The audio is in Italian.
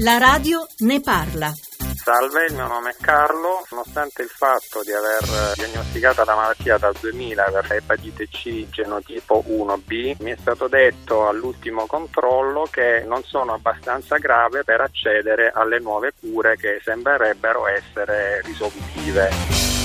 La radio ne parla. Salve, il mio nome è Carlo. Nonostante il fatto di aver diagnosticata la malattia dal 2000 per l'epatite C genotipo 1B, mi è stato detto all'ultimo controllo che non sono abbastanza grave per accedere alle nuove cure che sembrerebbero essere risolutive.